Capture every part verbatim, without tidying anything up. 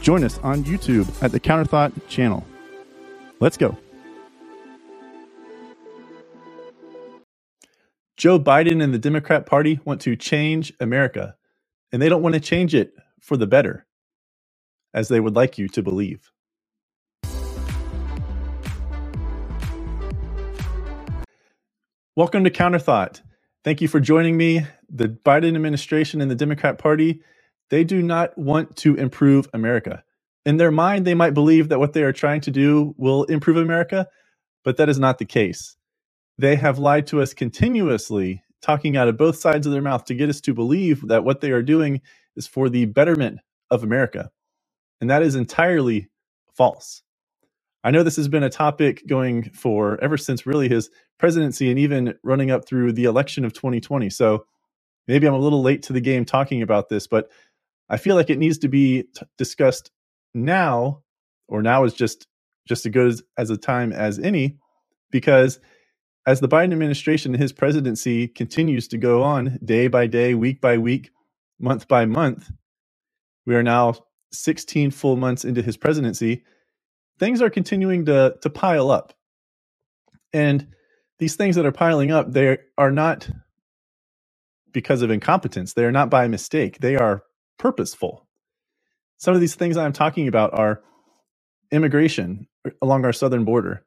join us on YouTube at the CounterThought channel. Let's go. Joe Biden and the Democrat Party want to change America, and they don't want to change it for the better, as they would like you to believe. Welcome to CounterThought. Thank you for joining me. The Biden administration and the Democrat Party, they do not want to improve America. In their mind, they might believe that what they are trying to do will improve America, but that is not the case. They have lied to us continuously, talking out of both sides of their mouth to get us to believe that what they are doing is for the betterment of America. And that is entirely false. I know this has been a topic going for ever since really his presidency and even running up through the election of twenty twenty. So maybe I'm a little late to the game talking about this, but I feel like it needs to be t- discussed now, or now is just, just as good as a time as any, because as the Biden administration and his presidency continues to go on day by day, week by week, month by month, we are now sixteen full months into his presidency. Things are continuing to, to pile up. And these things that are piling up, they are not because of incompetence. They are not by mistake. They are purposeful. Some of these things I'm talking about are immigration along our southern border,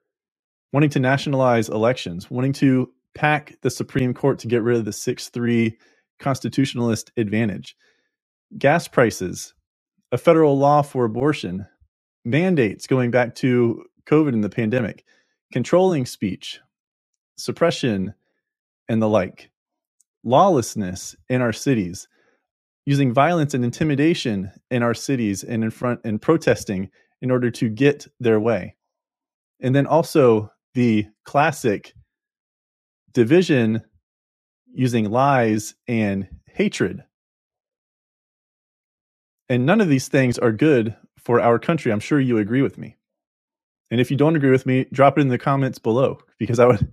wanting to nationalize elections, wanting to pack the Supreme Court to get rid of the six three constitutionalist advantage, gas prices, a federal law for abortion, mandates going back to COVID and the pandemic, controlling speech, suppression, and the like, lawlessness in our cities, using violence and intimidation in our cities and in front and protesting in order to get their way. And then also the classic division using lies and hatred. And none of these things are good for our country. I'm sure you agree with me. And if you don't agree with me, drop it in the comments below, because I would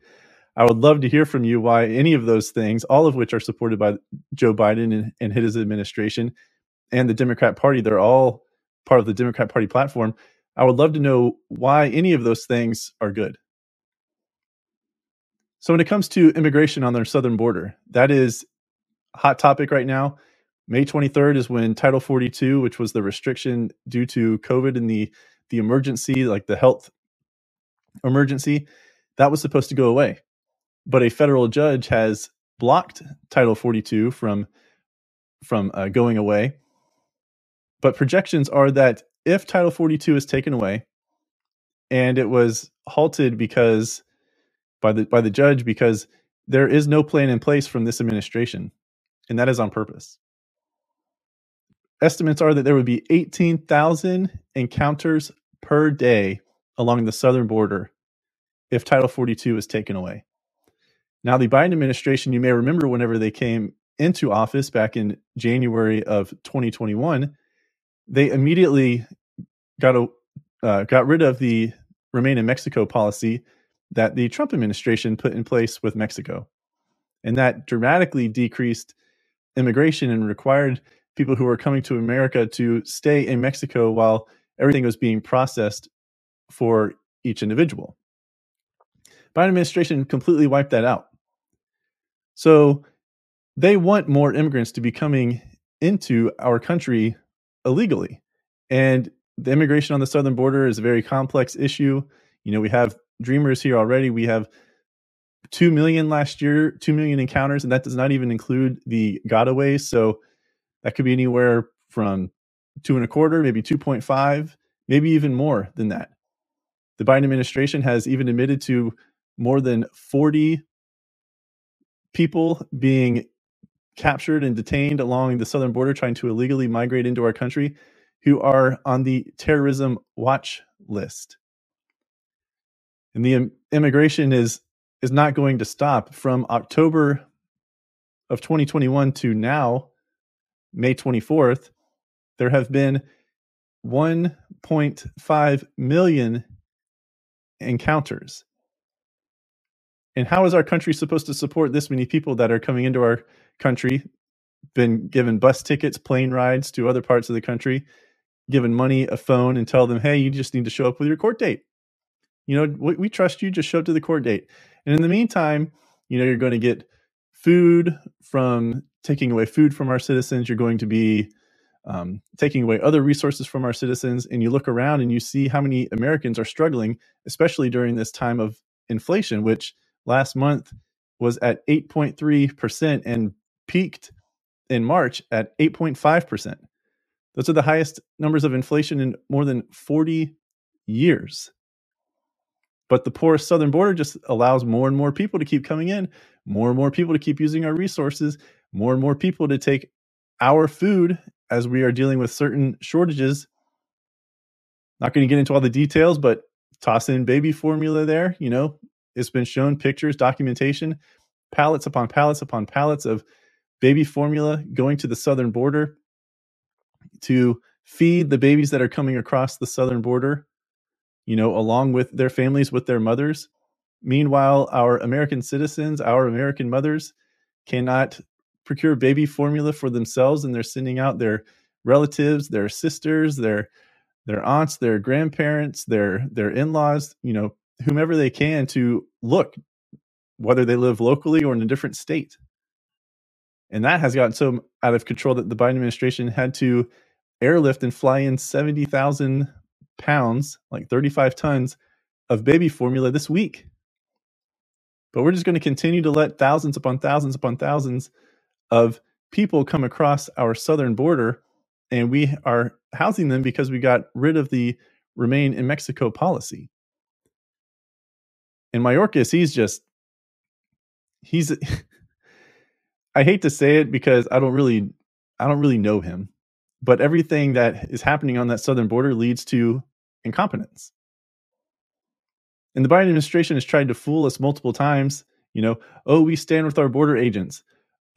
I would love to hear from you why any of those things, all of which are supported by Joe Biden and, and his administration and the Democrat Party, they're all part of the Democrat Party platform. I would love to know why any of those things are good. So when it comes to immigration on their southern border, that is a hot topic right now. May twenty-third is when Title forty-two, which was the restriction due to COVID and the, the emergency, like the health emergency, that was supposed to go away. But a federal judge has blocked Title forty-two from, from uh, going away. But projections are that if Title forty-two is taken away, and it was halted because by the by the judge, because there is no plan in place from this administration, and that is on purpose. Estimates are that there would be eighteen thousand encounters per day along the southern border if Title forty-two is taken away. Now, the Biden administration, you may remember whenever they came into office back in January of twenty twenty-one, they immediately got a, uh, got rid of the Remain in Mexico policy that the Trump administration put in place with Mexico. And that dramatically decreased immigration and required people who were coming to America to stay in Mexico while everything was being processed for each individual. Biden administration completely wiped that out. So they want more immigrants to be coming into our country illegally. And the immigration on the southern border is a very complex issue. You know, we have dreamers here already. We have two million last year, two million encounters, and that does not even include the gotaways. So that could be anywhere from two and a quarter, maybe two point five, maybe even more than that. The Biden administration has even admitted to more than forty people being captured and detained along the southern border, trying to illegally migrate into our country, who are on the terrorism watch list. And the immigration is is not going to stop. From October of twenty twenty-one to now, May twenty-fourth, there have been one point five million encounters. And how is our country supposed to support this many people that are coming into our country, been given bus tickets, plane rides to other parts of the country, given money, a phone, and tell them, hey, you just need to show up with your court date. You know, we, we trust you, just show up to the court date. And in the meantime, you know, you're going to get food from taking away food from our citizens. You're going to be um, taking away other resources from our citizens. And you look around and you see how many Americans are struggling, especially during this time of inflation, which last month was at eight point three percent and peaked in March at eight point five percent. Those are the highest numbers of inflation in more than forty years. But the porous southern border just allows more and more people to keep coming in, more and more people to keep using our resources, more and more people to take our food as we are dealing with certain shortages. Not going to get into all the details, but toss in baby formula there. You know, it's been shown, pictures, documentation, pallets upon pallets upon pallets of baby formula going to the southern border to feed the babies that are coming across the southern border, you know, along with their families, with their mothers. Meanwhile, our American citizens, our American mothers cannot procure baby formula for themselves, and they're sending out their relatives, their sisters, their their aunts, their grandparents, their their in-laws, you know, whomever they can to look, whether they live locally or in a different state. And that has gotten so out of control that the Biden administration had to airlift and fly in seventy thousand pounds, like thirty-five tons of baby formula this week. But we're just going to continue to let thousands upon thousands upon thousands of people come across our southern border, and we are housing them because we got rid of the Remain in Mexico policy. And Mayorkas, he's just, he's, I hate to say it because I don't really, I don't really know him, but everything that is happening on that southern border leads to incompetence. And the Biden administration has tried to fool us multiple times. You know, oh, we stand with our border agents.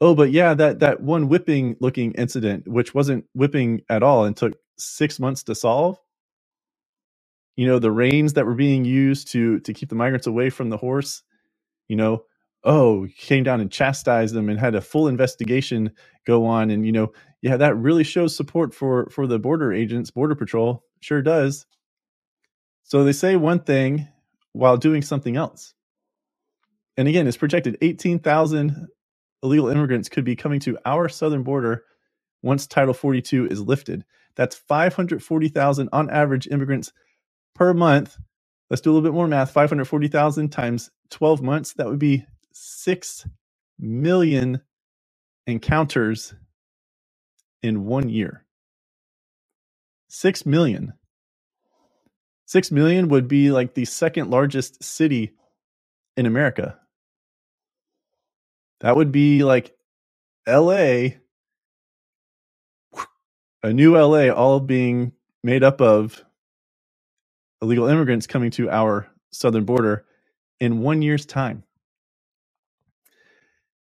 Oh, but yeah, that that one whipping looking incident, which wasn't whipping at all and took six months to solve. You know, the reins that were being used to to keep the migrants away from the horse, you know, oh, came down and chastised them and had a full investigation go on. And, you know, yeah, that really shows support for, for the border agents, Border Patrol, sure does. So they say one thing while doing something else. And again, it's projected eighteen thousand illegal immigrants could be coming to our southern border once Title forty-two is lifted. That's five hundred forty thousand on average immigrants per month. Let's do a little bit more math. five hundred forty thousand times twelve months, that would be six million encounters in one year. six million. six million would be like the second largest city in America. That would be like L A, a new L A, all being made up of illegal immigrants coming to our southern border in one year's time.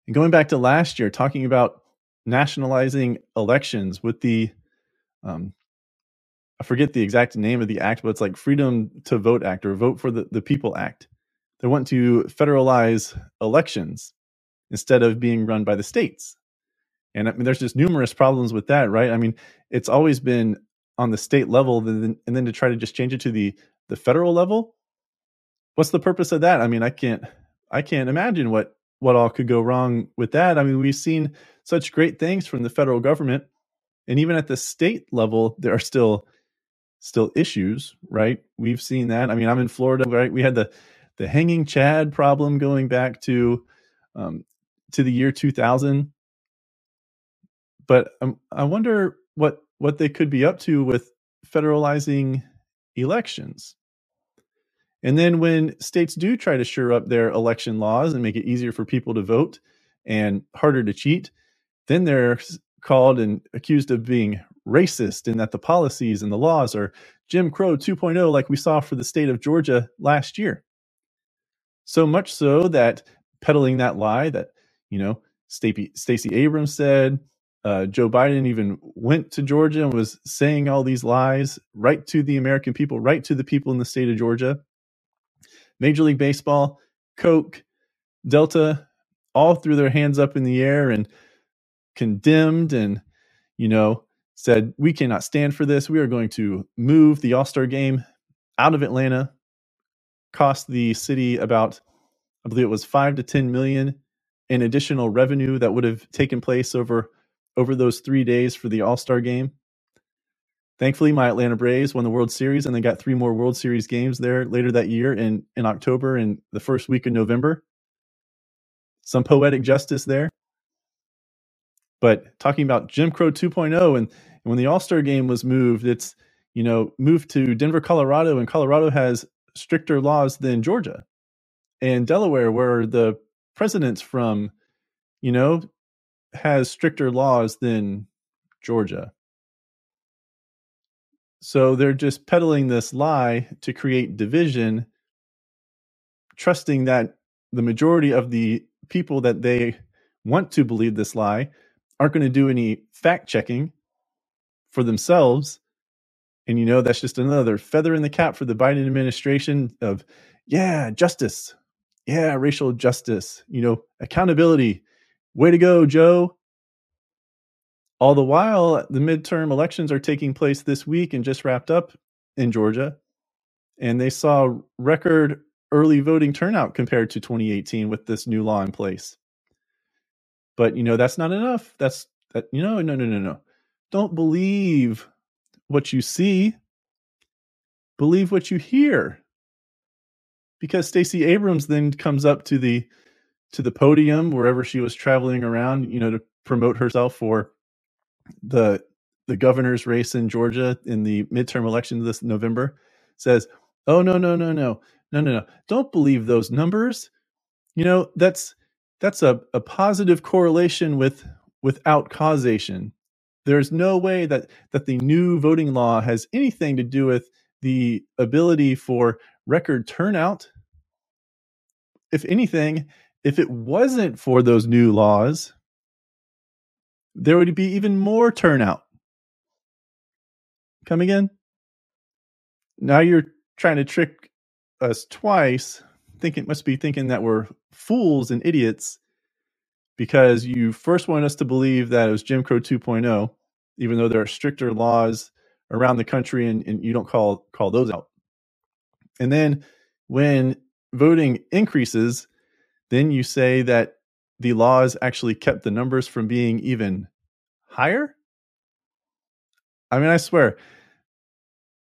And going back to last year, talking about nationalizing elections with the, um, I forget the exact name of the act, but it's like Freedom to Vote Act or Vote for the, the People Act. They want to federalize elections instead of being run by the states. And I mean, there's just numerous problems with that, right? I mean, it's always been on the state level, and then to try to just change it to the, the federal level. What's the purpose of that? I mean, I can't, I can't imagine what, what all could go wrong with that. I mean, we've seen such great things from the federal government, and even at the state level, there are still, still issues, right? We've seen that. I mean, I'm in Florida, right? We had the, the hanging Chad problem going back to, um, to the year two thousand. But um, I wonder what, what they could be up to with federalizing elections. And then when states do try to shore up their election laws and make it easier for people to vote and harder to cheat, then they're called and accused of being racist and that the policies and the laws are Jim Crow two point oh, like we saw for the state of Georgia last year. So much so that peddling that lie that, you know, Stacey Abrams said, uh, Joe Biden even went to Georgia and was saying all these lies right to the American people, right to the people in the state of Georgia. Major League Baseball, Coke, Delta, all threw their hands up in the air and condemned and, you know, said, we cannot stand for this. We are going to move the All-Star game out of Atlanta, cost the city about, I believe it was five to ten million in additional revenue that would have taken place over, over those three days for the All-Star game. Thankfully, my Atlanta Braves won the World Series and they got three more World Series games there later that year in, in October and the first week of November. Some poetic justice there. But talking about Jim Crow two point oh, and, and when the All-Star game was moved, it's, you know, moved to Denver, Colorado, and Colorado has stricter laws than Georgia and Delaware, where the president's from, you know, has stricter laws than Georgia. So they're just peddling this lie to create division, trusting that the majority of the people that they want to believe this lie aren't going to do any fact checking for themselves. And, you know, that's just another feather in the cap for the Biden administration of, yeah, justice. Yeah, racial justice, you know, accountability. Way to go, Joe. All the while, the midterm elections are taking place this week and just wrapped up in Georgia. And they saw record early voting turnout compared to twenty eighteen with this new law in place. But, you know, that's not enough. That's, that, you know, no, no, no, no. Don't believe what you see. Believe what you hear. Because Stacey Abrams then comes up to the, to the podium wherever she was traveling around, you know, to promote herself for the the governor's race in Georgia in the midterm election this November, says, oh, no, no, no, no, no, no, no. Don't believe those numbers. You know, that's that's a, a positive correlation with without causation. There's no way that that the new voting law has anything to do with the ability for record turnout. If anything, if it wasn't for those new laws, there would be even more turnout. Come again? Now you're trying to trick us twice, thinking must be thinking that we're fools and idiots because you first wanted us to believe that it was Jim Crow two point oh, even though there are stricter laws around the country and, and you don't call call those out. And then when voting increases, then you say that the laws actually kept the numbers from being even higher. I mean, I swear,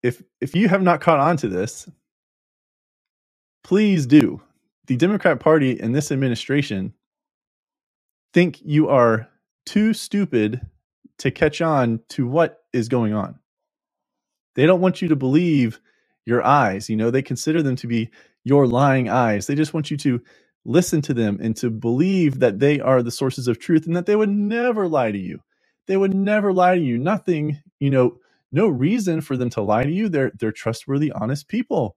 if if you have not caught on to this, please do. The Democrat Party and this administration think you are too stupid to catch on to what is going on. They don't want you to believe your eyes. You know, they consider them to be your lying eyes. They just want you to listen to them and to believe that they are the sources of truth and that they would never lie to you. They would never lie to you. Nothing, you know, no reason for them to lie to you. They're they're trustworthy, honest people.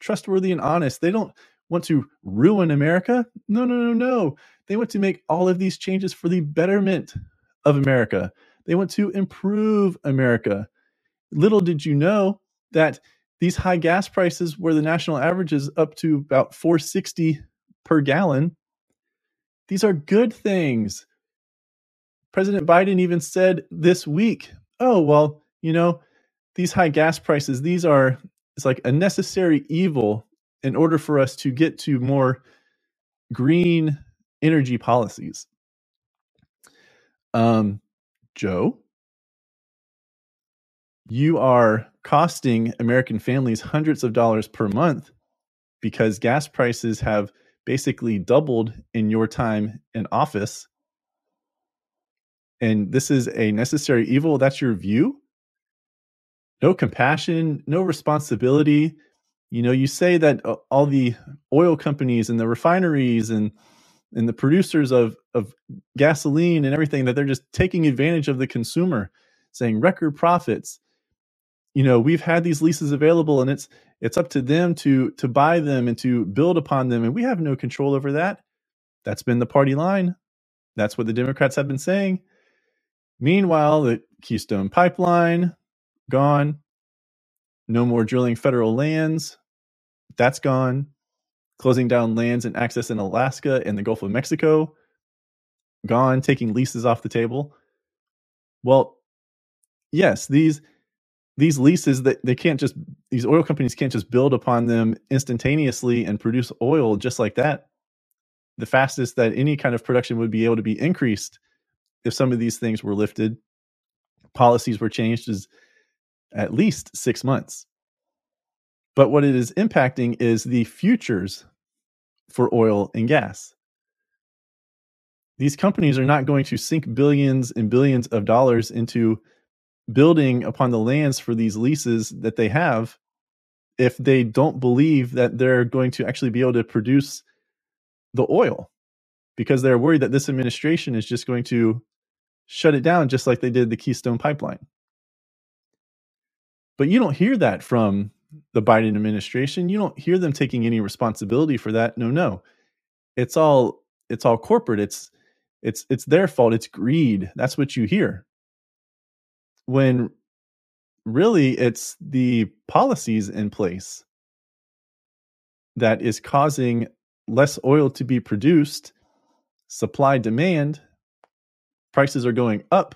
Trustworthy and honest. They don't want to ruin America. No, no, no, no. They want to make all of these changes for the betterment of America. They want to improve America. Little did you know that these high gas prices where the national average is up to about four dollars and sixty cents per gallon. These are good things. President Biden even said this week, oh, well, you know, these high gas prices, these are, it's like a necessary evil in order for us to get to more green energy policies. Um, Joe, you are costing American families hundreds of dollars per month because gas prices have basically doubled in your time in office. And this is a necessary evil. That's your view. No compassion, no responsibility. You know, you say that all the oil companies and the refineries and, and the producers of, of gasoline and everything, that they're just taking advantage of the consumer. saying record profits. You know, we've had these leases available and it's it's up to them to to buy them and to build upon them. And we have no control over that. That's been the party line. That's what the Democrats have been saying. Meanwhile, the Keystone Pipeline, gone. No more drilling federal lands. That's gone. Closing down lands and access in Alaska and the Gulf of Mexico. Gone. Taking leases off the table. Well, yes, these... These leases that they can't just, these oil companies can't just build upon them instantaneously and produce oil just like that. The fastest that any kind of production would be able to be increased if some of these things were lifted, policies were changed, is at least six months. But what it is impacting is the futures for oil and gas. These companies are not going to sink billions and billions of dollars into building upon the lands for these leases that they have if they don't believe that they're going to actually be able to produce the oil, because they're worried that this administration is just going to shut it down just like they did the Keystone Pipeline. But you don't hear that from the Biden administration. You don't hear them taking any responsibility for that. No, no. It's all it's all corporate. It's it's it's their fault. It's greed. That's what you hear. When really it's the policies in place that is causing less oil to be produced, supply, demand, prices are going up.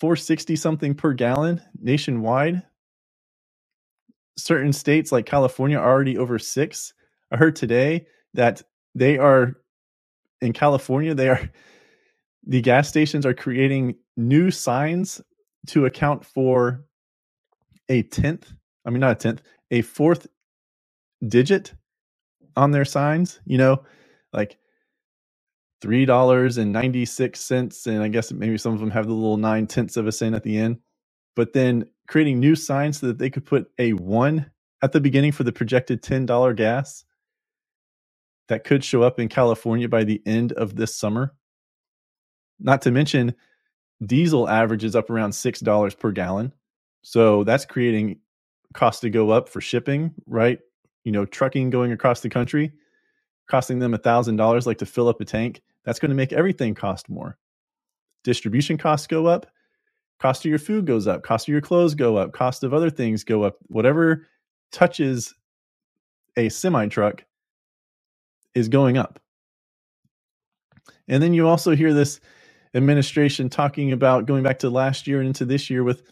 four sixty something per gallon nationwide. Certain states like California are already over six. I heard today that they are, in California, they are... The gas stations are creating new signs to account for a tenth, I mean, not a tenth, a fourth digit on their signs, you know, like three dollars and ninety-six cents. And I guess maybe some of them have the little nine tenths of a cent at the end, but then creating new signs so that they could put a one at the beginning for the projected ten dollars gas that could show up in California by the end of this summer. Not to mention, diesel averages up around six dollars per gallon. So that's creating costs to go up for shipping, right? You know, trucking going across the country, costing them one thousand dollars like to fill up a tank. That's going to make everything cost more. Distribution costs go up. Cost of your food goes up. Cost of your clothes go up. Cost of other things go up. Whatever touches a semi-truck is going up. And then you also hear this administration talking about going back to last year and into this year with,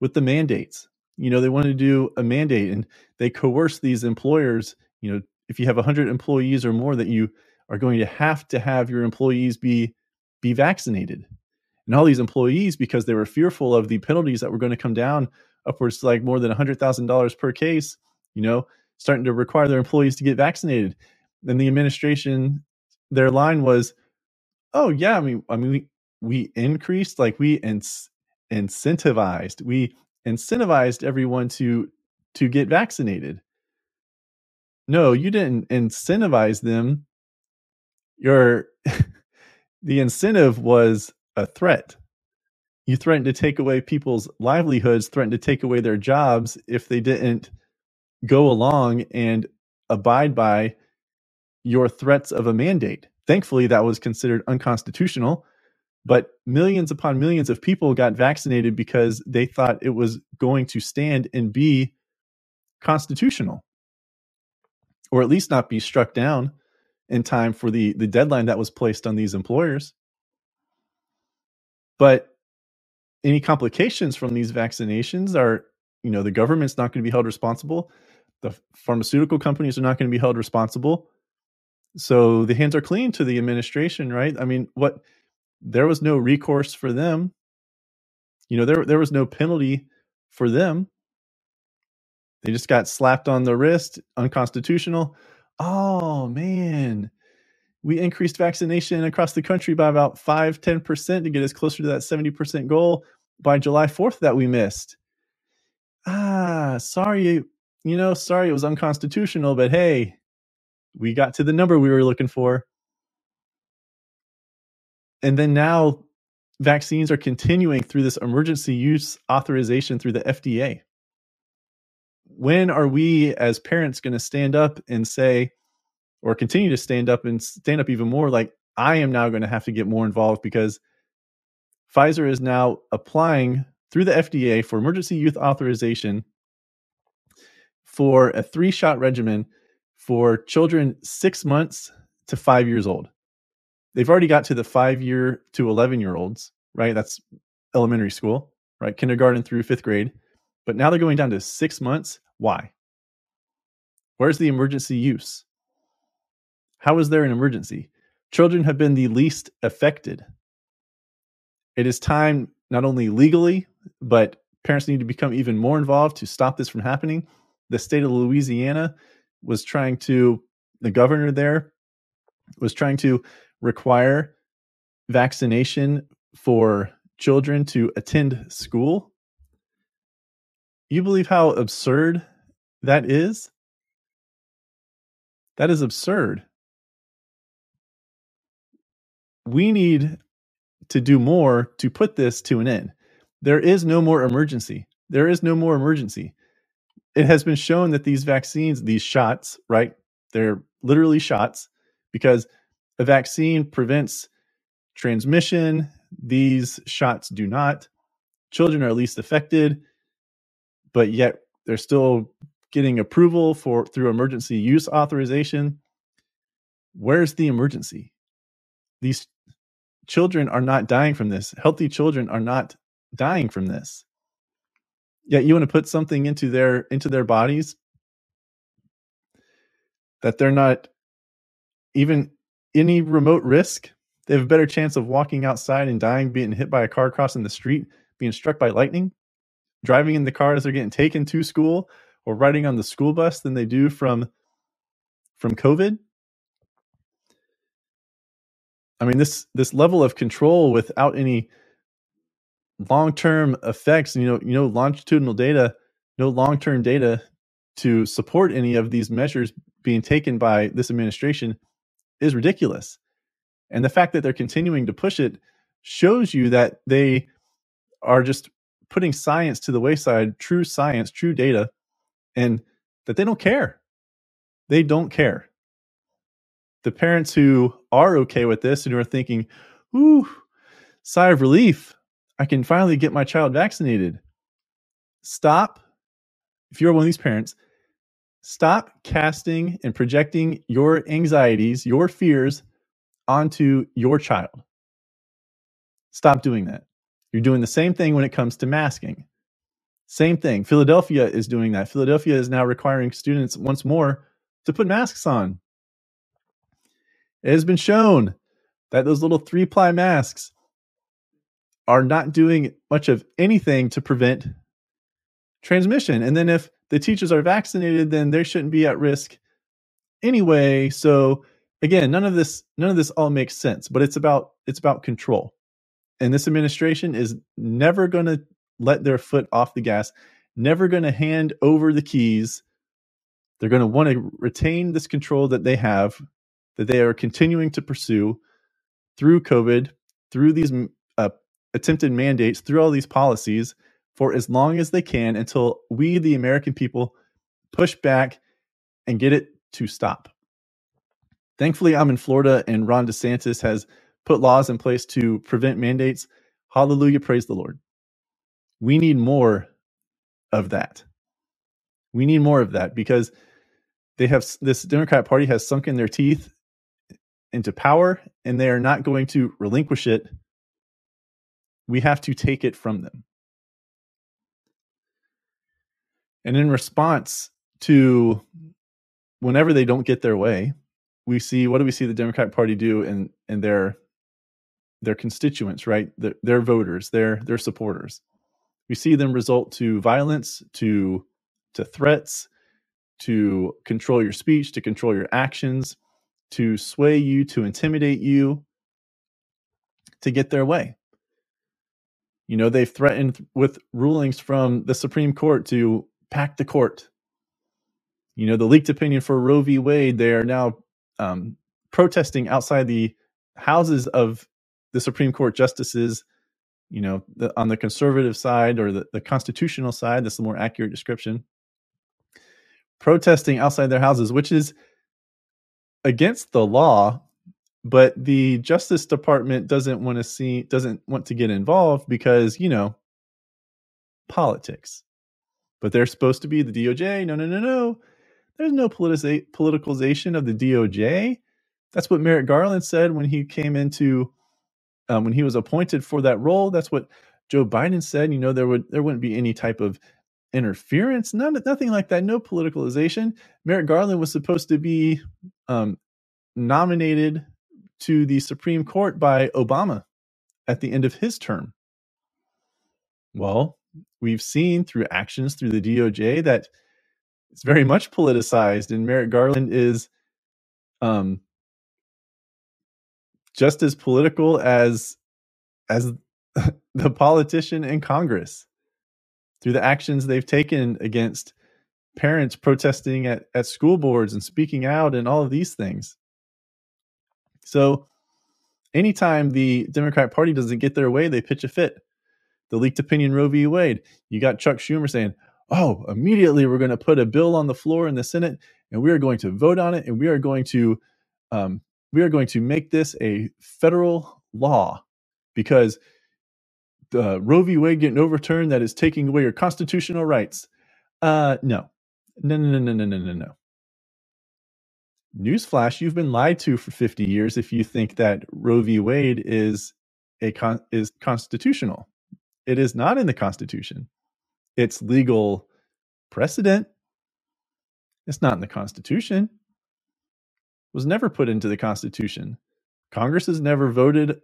with the mandates. You know, they wanted to do a mandate and they coerce these employers. You know, if you have one hundred employees or more, that you are going to have to have your employees be, be vaccinated. And all these employees, because they were fearful of the penalties that were going to come down upwards to like more than one hundred thousand dollars per case, you know, starting to require their employees to get vaccinated. And the administration, their line was, oh yeah, I mean, I mean, we, we increased, like we ins- incentivized, we incentivized everyone to to get vaccinated. No, you didn't incentivize them. Your the incentive was a threat. You threatened to take away people's livelihoods, threatened to take away their jobs if they didn't go along and abide by your threats of a mandate. Thankfully, that was considered unconstitutional, but millions upon millions of people got vaccinated because they thought it was going to stand and be constitutional, or at least not be struck down in time for the, the deadline that was placed on these employers. But any complications from these vaccinations are, you know, the government's not going to be held responsible. The pharmaceutical companies are not going to be held responsible. So the hands are clean to the administration, right? I mean, what there was no recourse for them. You know, there there was no penalty for them. They just got slapped on the wrist, unconstitutional. Oh man, we increased vaccination across the country by about five, ten percent to get us closer to that seventy percent goal by July fourth that we missed. Ah, sorry, you know, sorry it was unconstitutional, but hey, we got to the number we were looking for. And then now vaccines are continuing through this emergency use authorization through the F D A. When are we as parents going to stand up and say, or continue to stand up and stand up even more, like, I am now going to have to get more involved because Pfizer is now applying through the F D A for emergency use authorization for a three-shot regimen for children six months to five years old. They've already got to the five-year to eleven-year-olds, right? That's elementary school, right? Kindergarten through fifth grade. But now they're going down to six months. Why? Where's the emergency use? How is there an emergency? Children have been the least affected. It is time, not only legally, but parents need to become even more involved to stop this from happening. The state of Louisiana was trying to, the governor there was trying to require vaccination for children to attend school. You believe how absurd that is? That is absurd. We need to do more to put this to an end. There is no more emergency. There is no more emergency. It has been shown that these vaccines, these shots, right? They're literally shots because a vaccine prevents transmission. These shots do not. Children are least affected, but yet they're still getting approval for through emergency use authorization. Where's the emergency? These children are not dying from this. Healthy children are not dying from this. Yet you want to put something into their into their bodies that they're not even any remote risk. They have a better chance of walking outside and dying, being hit by a car crossing the street, being struck by lightning, driving in the car as they're getting taken to school, or riding on the school bus than they do from, from COVID. I mean, this this level of control without any long-term effects, you know, you know, longitudinal data, no long-term data to support any of these measures being taken by this administration is ridiculous. And the fact that they're continuing to push it shows you that they are just putting science to the wayside, true science, true data, and that they don't care. They don't care. The parents who are okay with this and who are thinking, ooh, sigh of relief, I can finally get my child vaccinated. Stop, if you're one of these parents, stop casting and projecting your anxieties, your fears onto your child. Stop doing that. You're doing the same thing when it comes to masking. Same thing. Philadelphia is doing that. Philadelphia is now requiring students once more to put masks on. It has been shown that those little three-ply masks are not doing much of anything to prevent transmission. And then if the teachers are vaccinated, then they shouldn't be at risk anyway. So again, none of this, none of this all makes sense, but it's about, it's about control. And this administration is never going to let their foot off the gas, never going to hand over the keys. They're going to want to retain this control that they have, that they are continuing to pursue through COVID, through these uh, attempted mandates, through all these policies for as long as they can until we, the American people, push back and get it to stop. Thankfully, I'm in Florida and Ron DeSantis has put laws in place to prevent mandates. Hallelujah, praise the Lord. We need more of that. We need more of that because they have this Democrat Party has sunken their teeth into power, and they are not going to relinquish it. We have to take it from them. And in response to whenever they don't get their way, we see, what do we see the Democrat Party do and and their their constituents, right? Their, their voters, their their supporters. We see them resort to violence, to to threats, to control your speech, to control your actions, to sway you, to intimidate you, to get their way. You know, they've threatened with rulings from the Supreme Court to pack the court. You know, the leaked opinion for Roe v. Wade, they are now um, protesting outside the houses of the Supreme Court justices you know, the, on the conservative side or the, the constitutional side, that's the more accurate description, protesting outside their houses, which is against the law, but the Justice Department doesn't want to see, doesn't want to get involved because, you know, politics. But they're supposed to be the D O J. No, no, no, no. There's no politici- politicization of the D O J. That's what Merrick Garland said when he came into, um, when he was appointed for that role. That's what Joe Biden said. You know, there would there wouldn't be any type of interference, none, nothing like that. No politicalization. Merrick Garland was supposed to be um, nominated to the Supreme Court by Obama at the end of his term. Well, we've seen through actions through the D O J that it's very much politicized, and Merrick Garland is um, just as political as as the politician in Congress through the actions they've taken against parents protesting at, at school boards and speaking out and all of these things. So anytime the Democrat Party doesn't get their way, they pitch a fit. The leaked opinion, Roe v. Wade. You got Chuck Schumer saying, oh, immediately we're going to put a bill on the floor in the Senate and we are going to vote on it. And we are going to, um, we are going to make this a federal law because the Roe v. Wade getting overturned, that is taking away your constitutional rights. Uh, no, no, no, no, no, no, no, no. Newsflash. You've been lied to for fifty years. If you think that Roe v. Wade is a con- is constitutional. It is not in the Constitution. It's legal precedent. It's not in the Constitution. It was never put into the Constitution. Congress has never voted,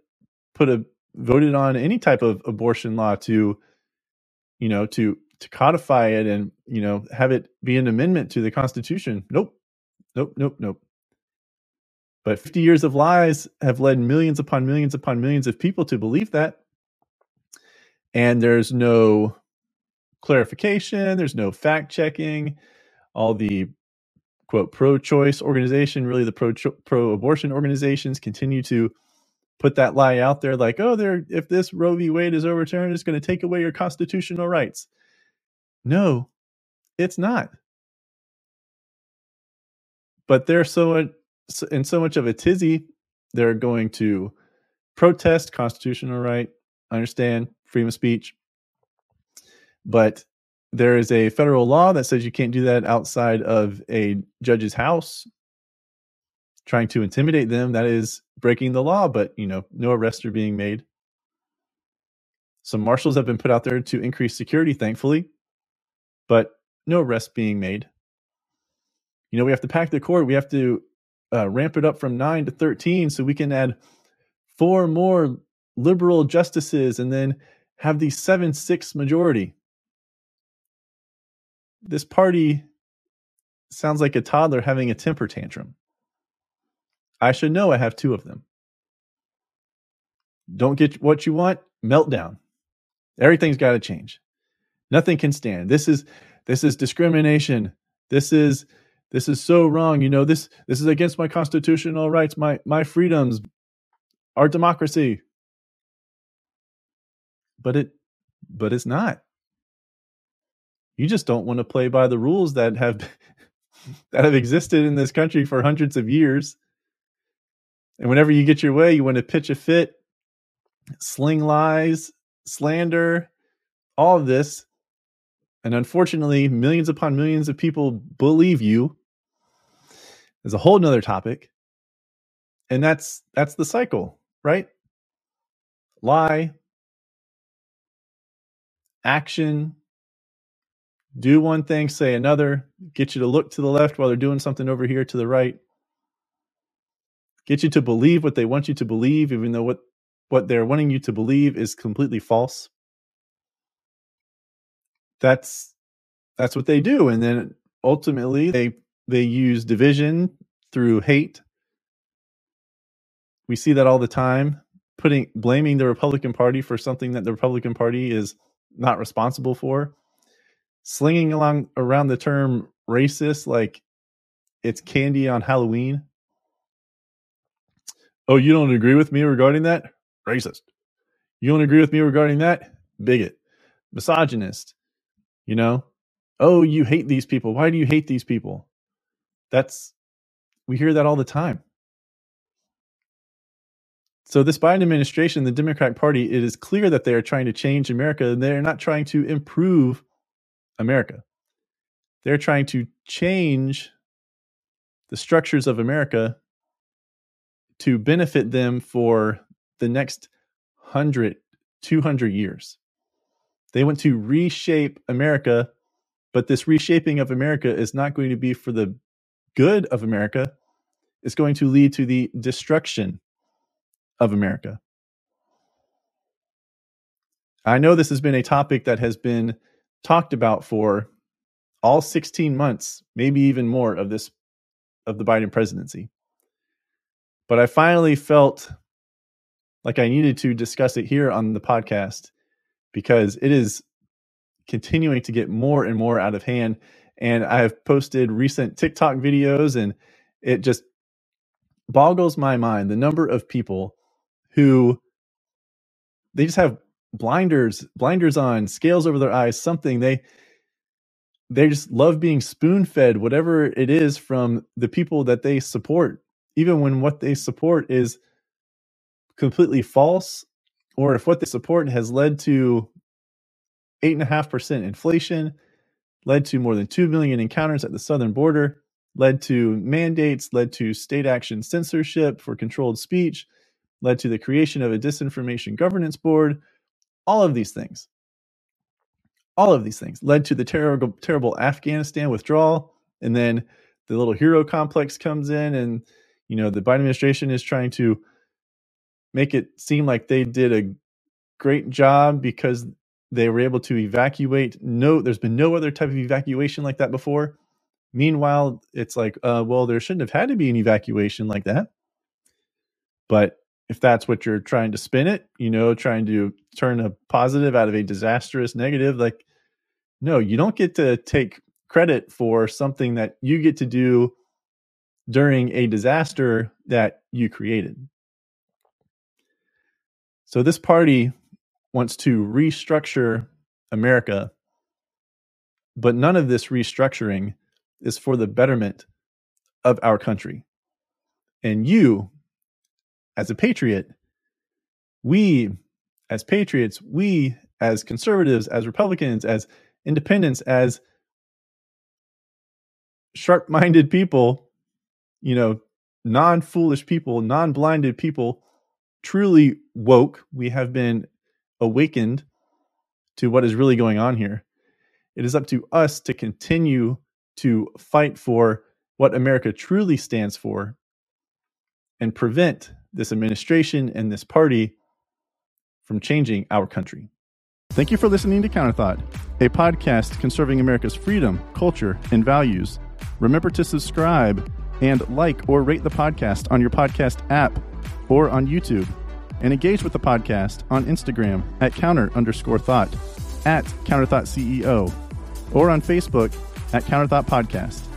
put a voted on any type of abortion law to, you know, to to codify it and, you know, have it be an amendment to the Constitution. Nope, nope, nope, nope. But fifty years of lies have led millions upon millions upon millions of people to believe that. And there's no clarification. There's no fact checking. All the, quote, pro-choice organization, really the pro pro-abortion organizations continue to put that lie out there like, oh, there, if this Roe v. Wade is overturned, it's going to take away your constitutional rights. No, it's not. But they're so in so much of a tizzy, they're going to protest constitutional right. I understand. Freedom of speech. But there is a federal law that says you can't do that outside of a judge's house. Trying to intimidate them, that is breaking the law, but you know, no arrests are being made. Some marshals have been put out there to increase security, thankfully, but no arrests being made. You know, we have to pack the court. We have to uh, ramp it up from nine to thirteen so we can add four more liberal justices and then have the seven six majority. This party sounds like a toddler having a temper tantrum. I should know I have two of them. Don't get what you want, meltdown. Everything's got to change. Nothing can stand. This is this is discrimination. This is this is so wrong. You know, this this is against my constitutional rights, my my freedoms, our democracy. But it, but it's not. You just don't want to play by the rules that have that have existed in this country for hundreds of years. And whenever you get your way, you want to pitch a fit, sling lies, slander, all of this. And unfortunately, millions upon millions of people believe you. There's a whole nother topic. And that's that's the cycle, right? Lie. Action, do one thing, say another, get you to look to the left while they're doing something over here to the right, get you to believe what they want you to believe, even though what, what they're wanting you to believe is completely false. That's, that's what they do. And then ultimately they, they use division through hate. We see that all the time, putting, blaming the Republican Party for something that the Republican Party is not responsible for, slinging along around the term racist like it's candy on Halloween. Oh, you don't agree with me regarding that? Racist. You don't agree with me regarding that? Bigot, misogynist, you know? Oh, you hate these people. Why do you hate these people? That's, we hear that all the time. So this Biden administration, the Democrat Party, it is clear that they are trying to change America, and they're not trying to improve America. They're trying to change the structures of America to benefit them for the next one hundred, two hundred years. They want to reshape America, but this reshaping of America is not going to be for the good of America. It's going to lead to the destruction of America. I know this has been a topic that has been talked about for all sixteen months, maybe even more, of this of the Biden presidency. But I finally felt like I needed to discuss it here on the podcast because it is continuing to get more and more out of hand. And I have posted recent TikTok videos, and it just boggles my mind the number of people who they just have blinders, blinders on, scales over their eyes, something they they just love being spoon-fed whatever it is from the people that they support, even when what they support is completely false, or if what they support has led to eight and a half percent inflation, led to more than two million encounters at the southern border, led to mandates, led to state action censorship for controlled speech, led to the creation of a disinformation governance board. All of these things, all of these things led to the terrible, terrible Afghanistan withdrawal. And then the little hero complex comes in, and, you know, the Biden administration is trying to make it seem like they did a great job because they were able to evacuate. No, there's been no other type of evacuation like that before. Meanwhile, it's like, uh, well, there shouldn't have had to be an evacuation like that. But if that's what you're trying to spin it, you know, trying to turn a positive out of a disastrous negative, like, no, you don't get to take credit for something that you get to do during a disaster that you created. So this party wants to restructure America, but none of this restructuring is for the betterment of our country. And you, as a patriot, we as patriots, we as conservatives, as Republicans, as independents, as sharp-minded people, you know, non-foolish people, non-blinded people, truly woke, we have been awakened to what is really going on here. It is up to us to continue to fight for what America truly stands for and prevent this administration and this party from changing our country. Thank you for listening to CounterThought, a podcast conserving America's freedom, culture, and values. Remember to subscribe and like or rate the podcast on your podcast app or on YouTube, and engage with the podcast on Instagram at counter underscore thought, at CounterThought C E O, or on Facebook at CounterThought Podcast.